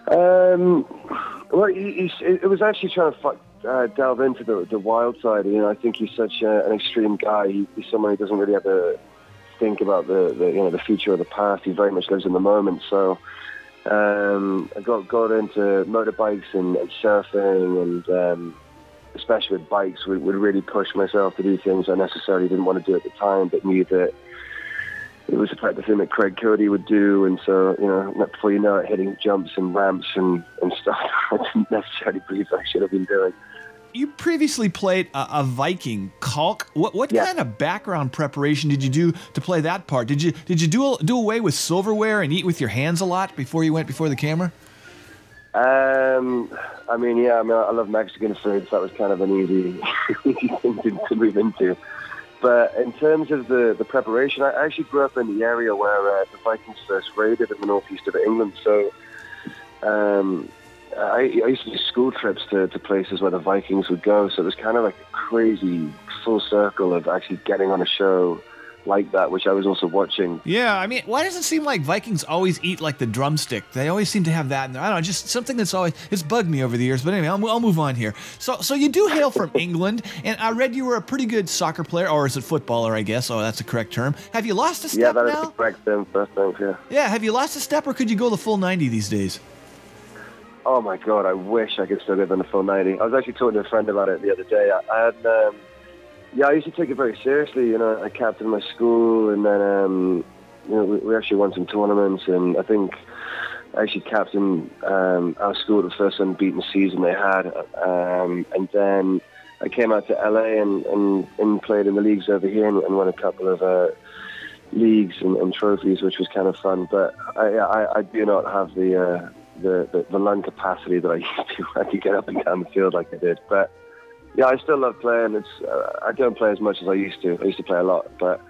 Well, it was actually trying to delve into the wild side. You know, I think he's such an extreme guy. He's someone who doesn't really ever think about the future or the past. He very much lives in the moment. So I got into motorbikes and surfing, and especially with bikes, would really push myself to do things I necessarily didn't want to do at the time, but knew that it was the type of thing that Craig Cody would do. And so, you know, before you know it, hitting jumps and ramps and stuff I didn't necessarily believe I should have been doing. You previously played a Viking, Kalk. What kind of background preparation did you do to play that part? Did you do away with silverware and eat with your hands a lot before you went before the camera? I love Mexican food, so that was kind of an easy thing to move into. But in terms of the preparation, I actually grew up in the area where the Vikings first raided in the northeast of England. So I used to do school trips to places where the Vikings would go. So it was kind of like a crazy full circle of actually getting on a show like that, which I was also watching. Yeah, I mean, why does it seem like Vikings always eat like the drumstick? They always seem to have that in there. I don't know, just something that's always, it's bugged me over the years. But anyway, I'll move on here. So you do hail from England, and I read you were a pretty good soccer player, or is it footballer, I guess? Oh, that's the correct term. Have you lost a step now? Yeah, that is the correct term, first thing, yeah. Yeah, have you lost a step, or could you go the full 90 these days? Oh, my God, I wish I could still live in the full 90. I was actually talking to a friend about it the other day. I had... Yeah, I used to take it very seriously. You know, I captained my school, and then you know, we actually won some tournaments, and I think I actually captained our school the first unbeaten season they had, and then I came out to LA and played in the leagues over here and won a couple of leagues and trophies, which was kind of fun. But I do not have the lung capacity that I used to. I could get up and down the field like I did, but. Yeah, I still love playing. I don't play as much as I used to. I used to play a lot, but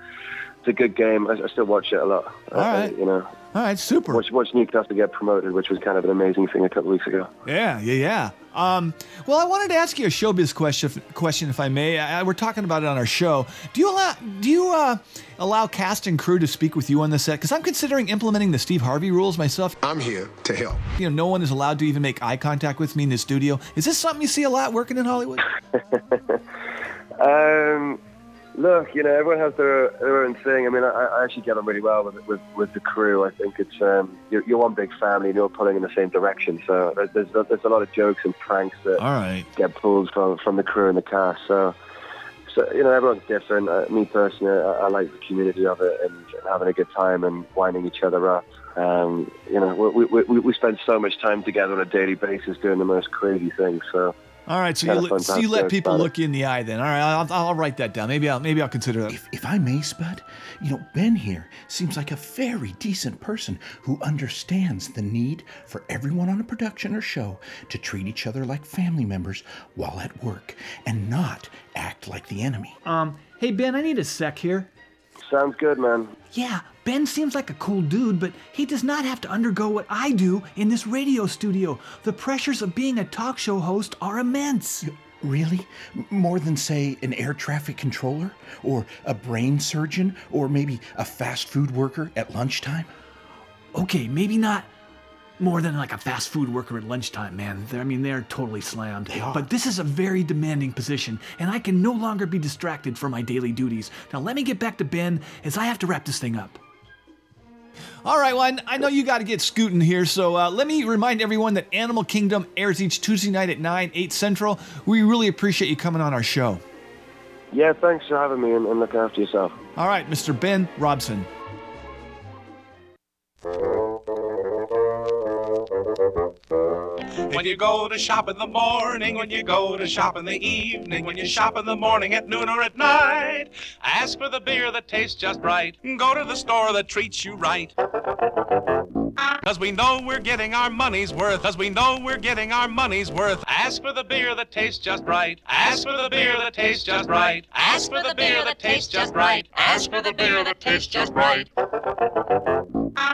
it's a good game. I still watch it a lot. All right. You know. All right, super. Watch Newcastle get promoted, which was kind of an amazing thing a couple of weeks ago. Yeah. Well, I wanted to ask you a showbiz question, if I may. We're talking about it on our show. Do you allow cast and crew to speak with you on the set? Because I'm considering implementing the Steve Harvey rules myself. I'm here to help. You know, no one is allowed to even make eye contact with me in the studio. Is this something you see a lot working in Hollywood? Look, you know, everyone has their own thing. I mean, I actually get on really well with the crew. I think it's you're one big family, and you're pulling in the same direction. So there's a lot of jokes and pranks that get pulled from the crew and the cast. So you know, everyone's different. Me personally, I like the community of it and having a good time and winding each other up. You know, we spend so much time together on a daily basis doing the most crazy things. So. All right, so you let people look you in the eye then. All right, I'll write that down. Maybe I'll consider that. If I may, Spud, you know, Ben here seems like a very decent person who understands the need for everyone on a production or show to treat each other like family members while at work and not act like the enemy. Hey, Ben, I need a sec here. Sounds good, man. Yeah, Ben seems like a cool dude, but he does not have to undergo what I do in this radio studio. The pressures of being a talk show host are immense. Really? More than, say, an air traffic controller? Or a brain surgeon? Or maybe a fast food worker at lunchtime? Okay, maybe not. more than like a fast food worker at lunchtime, man. I mean, they're totally slammed. They are. But this is a very demanding position, and I can no longer be distracted from my daily duties. Now let me get back to Ben, as I have to wrap this thing up. All right, well, I know you got to get scooting here, so let me remind everyone that Animal Kingdom airs each Tuesday night at 9, 8 Central. We really appreciate you coming on our show. Yeah, thanks for having me, and look after yourself. All right, Mr. Ben Robson. When you go to shop in the morning, when you go to shop in the evening, when you shop in the morning at noon or at night, ask for the beer that tastes just right. Go to the store that treats you right. 'Cause we know we're getting our money's worth. 'Cause we know we're getting our money's worth. Ask for the beer that tastes just right. Ask for the beer that tastes just right. Ask for the beer that tastes just right. Ask for the beer that tastes just right.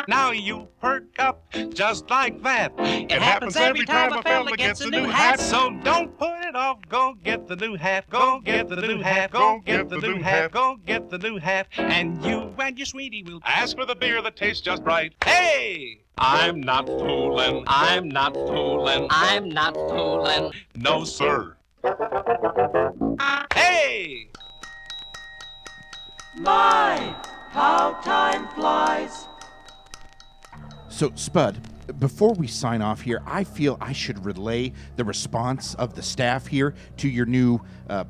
Now you perk up just like that. It happens every time a fella gets a new hat. So don't put it off. Go get the new hat. Go get the new hat. Go get the new hat. Go get the new hat. And you and your sweetie will ask for the beer that tastes just right. Hey! I'm not fooling. I'm not fooling. I'm not fooling. No, sir. Hey! My, how time flies. So, Spud, before we sign off here, I feel I should relay the response of the staff here to your new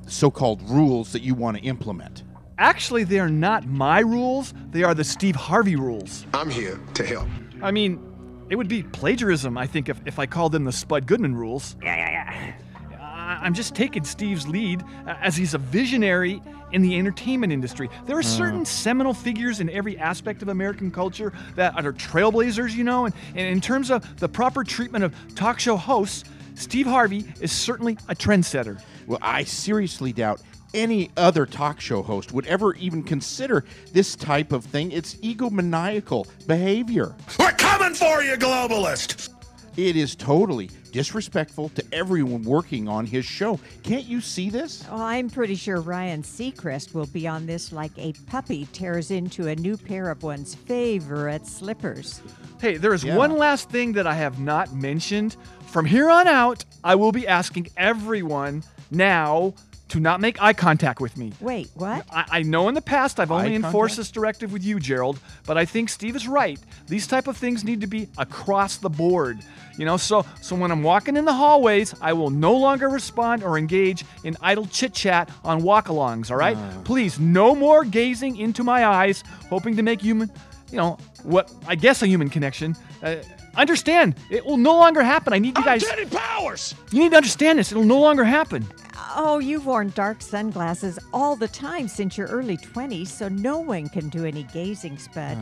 so-called rules that you want to implement. Actually, they are not my rules. They are the Steve Harvey rules. I'm here to help. I mean, it would be plagiarism, I think, if I called them the Spud Goodman rules. Yeah. I'm just taking Steve's lead, as he's a visionary in the entertainment industry. There are certain seminal figures in every aspect of American culture that are trailblazers, you know, and in terms of the proper treatment of talk show hosts, Steve Harvey is certainly a trendsetter. Well, I seriously doubt any other talk show host would ever even consider this type of thing. It's egomaniacal behavior. We're coming for you, globalist! It is totally disrespectful to everyone working on his show. Can't you see this? Oh, I'm pretty sure Ryan Seacrest will be on this like a puppy tears into a new pair of one's favorite slippers. Hey, there is one last thing that I have not mentioned. From here on out, I will be asking everyone now to not make eye contact with me. Wait, what? I know in the past I've only enforced this directive with you, Gerald, but I think Steve is right. These type of things need to be across the board. You know, so when I'm walking in the hallways, I will no longer respond or engage in idle chit-chat on walk-alongs, all right? Please, no more gazing into my eyes, hoping to make human, you know, what I guess a human connection. Understand, it will no longer happen. I need you guys... Uncanny powers! You need to understand this. It'll no longer happen. Oh, you've worn dark sunglasses all the time since your early 20s, so no one can do any gazing, Spud.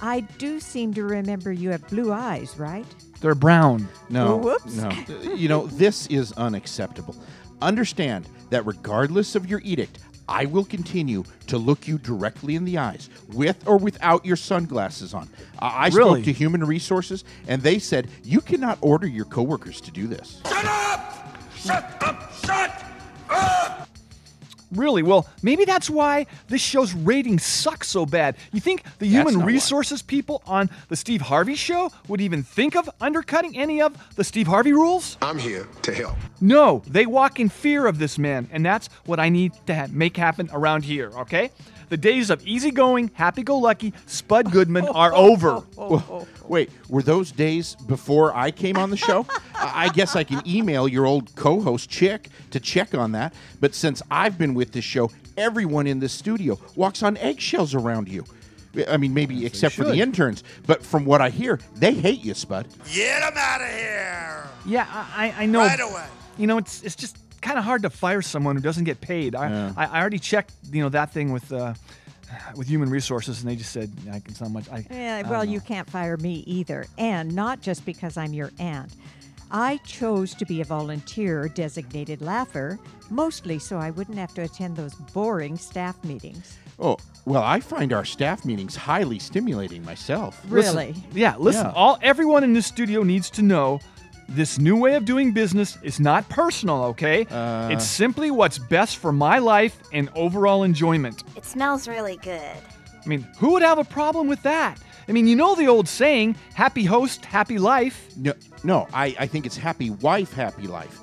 I do seem to remember you have blue eyes, right? They're brown. No. Whoops. No. You know, this is unacceptable. Understand that regardless of your edict, I will continue to look you directly in the eyes, with or without your sunglasses on. I spoke to Human Resources, and they said, you cannot order your coworkers to do this. Shut up! Shut up! Shut up! Really? Well, maybe that's why this show's ratings suck so bad. You think the Human Resources people on the Steve Harvey show would even think of undercutting any of the Steve Harvey rules? I'm here to help. No, they walk in fear of this man, and that's what I need to make happen around here, okay? The days of easygoing, happy-go-lucky Spud Goodman are over. Wait, were those days before I came on the show? I guess I can email your old co-host, Chick, to check on that. But since I've been with this show, everyone in this studio walks on eggshells around you. I mean, maybe except for the interns. But from what I hear, they hate you, Spud. Get them out of here! Yeah, I know. Right away. You know, it's just... kind of hard to fire someone who doesn't get paid. I already checked, you know, that thing with Human Resources, and they just said it's not much. Well, you can't fire me either, and not just because I'm your aunt. I chose to be a volunteer designated laugher, mostly so I wouldn't have to attend those boring staff meetings. Oh, well, I find our staff meetings highly stimulating myself. Really? Listen, everyone in this studio needs to know this new way of doing business is not personal, okay? It's simply what's best for my life and overall enjoyment. It smells really good. I mean, who would have a problem with that? I mean, you know the old saying, happy host, happy life. No, I think it's happy wife, happy life.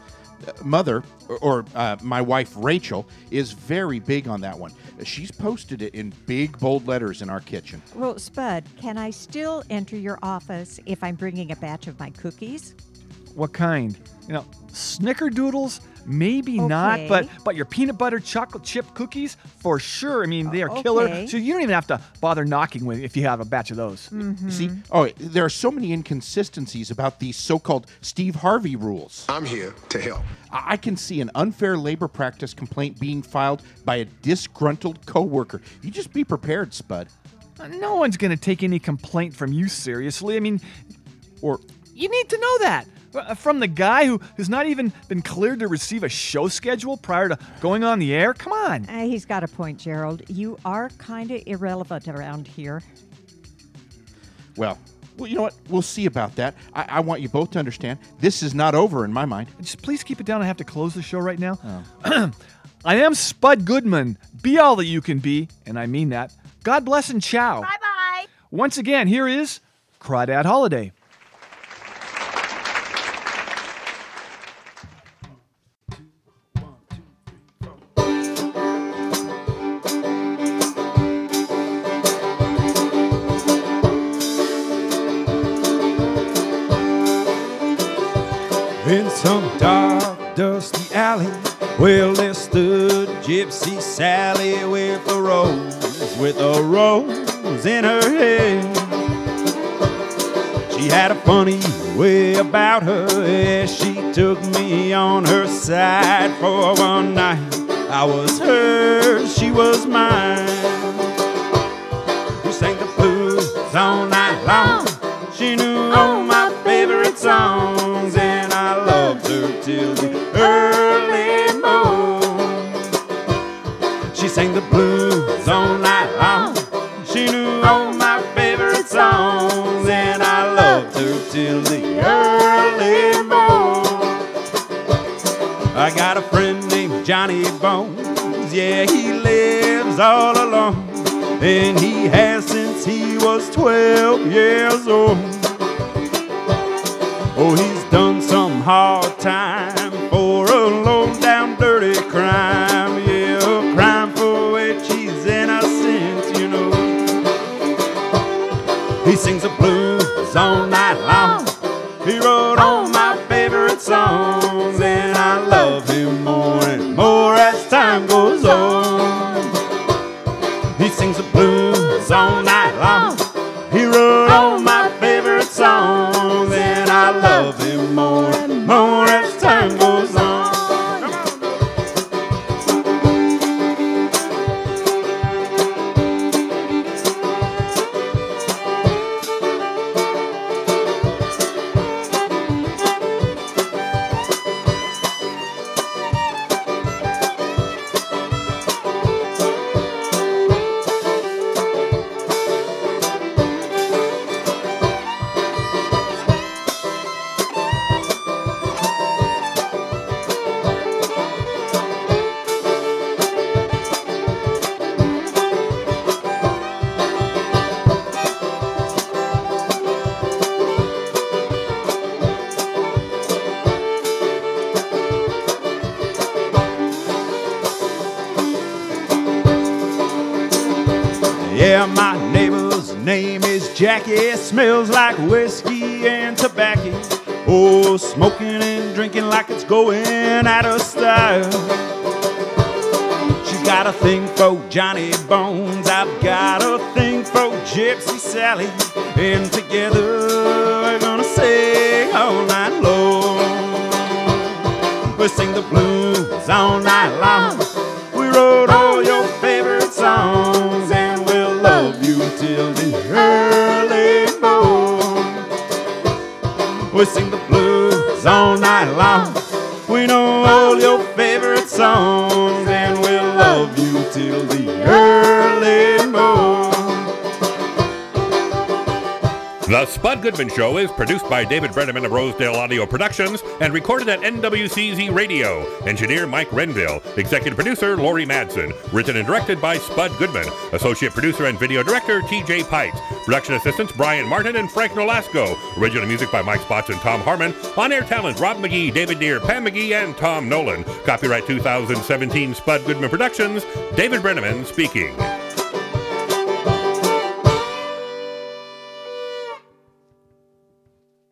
Mother, or my wife Rachel, is very big on that one. She's posted it in big, bold letters in our kitchen. Well, Spud, can I still enter your office if I'm bringing a batch of my cookies? What kind? You know, snickerdoodles, maybe not, but your peanut butter chocolate chip cookies, for sure. I mean, they are killer, so you don't even have to bother knocking with if you have a batch of those. Mm-hmm. See, there are so many inconsistencies about these so-called Steve Harvey rules. I'm here to help. I can see an unfair labor practice complaint being filed by a disgruntled coworker. You just be prepared, Spud. No one's going to take any complaint from you seriously. I mean, or you need to know that. From the guy who's not even been cleared to receive a show schedule prior to going on the air? Come on. He's got a point, Gerald. You are kind of irrelevant around here. Well, you know what? We'll see about that. I want you both to understand this is not over in my mind. Just please keep it down. I have to close the show right now. Oh. I am Spud Goodman. Be all that you can be, and I mean that. God bless and ciao. Bye-bye. Once again, here is Crawdad Holiday. In some dark, dusty alley, well, there stood Gypsy Sally with a rose in her head. She had a funny way about her as she took me on her side for one night. I was hers, she was mine. We sang the blues all night long. She knew all my favorite songs, and I loved her till the early morn. She sang the blues all night long. She knew all my favorite songs, and I loved her till the early morn. I got a friend named Johnny Bones. Yeah, he lives all alone, and he has since he was 12 years old. Oh, he's done some hard time for a low-down, dirty crime. Yeah, a crime for which he's innocent, you know. He sings the blues all night long. He wrote all my favorite songs, and I love him more and more as time goes on. He sings the blues all night long. He wrote all my favorite songs, and I love him more and more as time goes on. Jackie smells like whiskey and tobacco. Oh, smoking and drinking like it's going out of style. She's got a thing for Johnny Bones. I've got a thing for Gypsy Sally. And together we're gonna sing all night long. We'll sing the blues all night long. We wrote all your favorite songs, and we'll love you till the end. We sing the blues all night long. We know all your favorite songs, and we'll love you till the early morn. The Spud Goodman Show is produced by David Brenneman of Rosedale Audio Productions and recorded at NWCZ Radio. Engineer Mike Renville. Executive producer Lori Madsen. Written and directed by Spud Goodman. Associate producer and video director T.J. Pipes. Production assistants Brian Martin and Frank Nolasco. Original music by Mike Spots and Tom Harmon. On-air talent Rob McGee, David Deere, Pam McGee, and Tom Nolan. Copyright 2017 Spud Goodman Productions. David Brenneman speaking.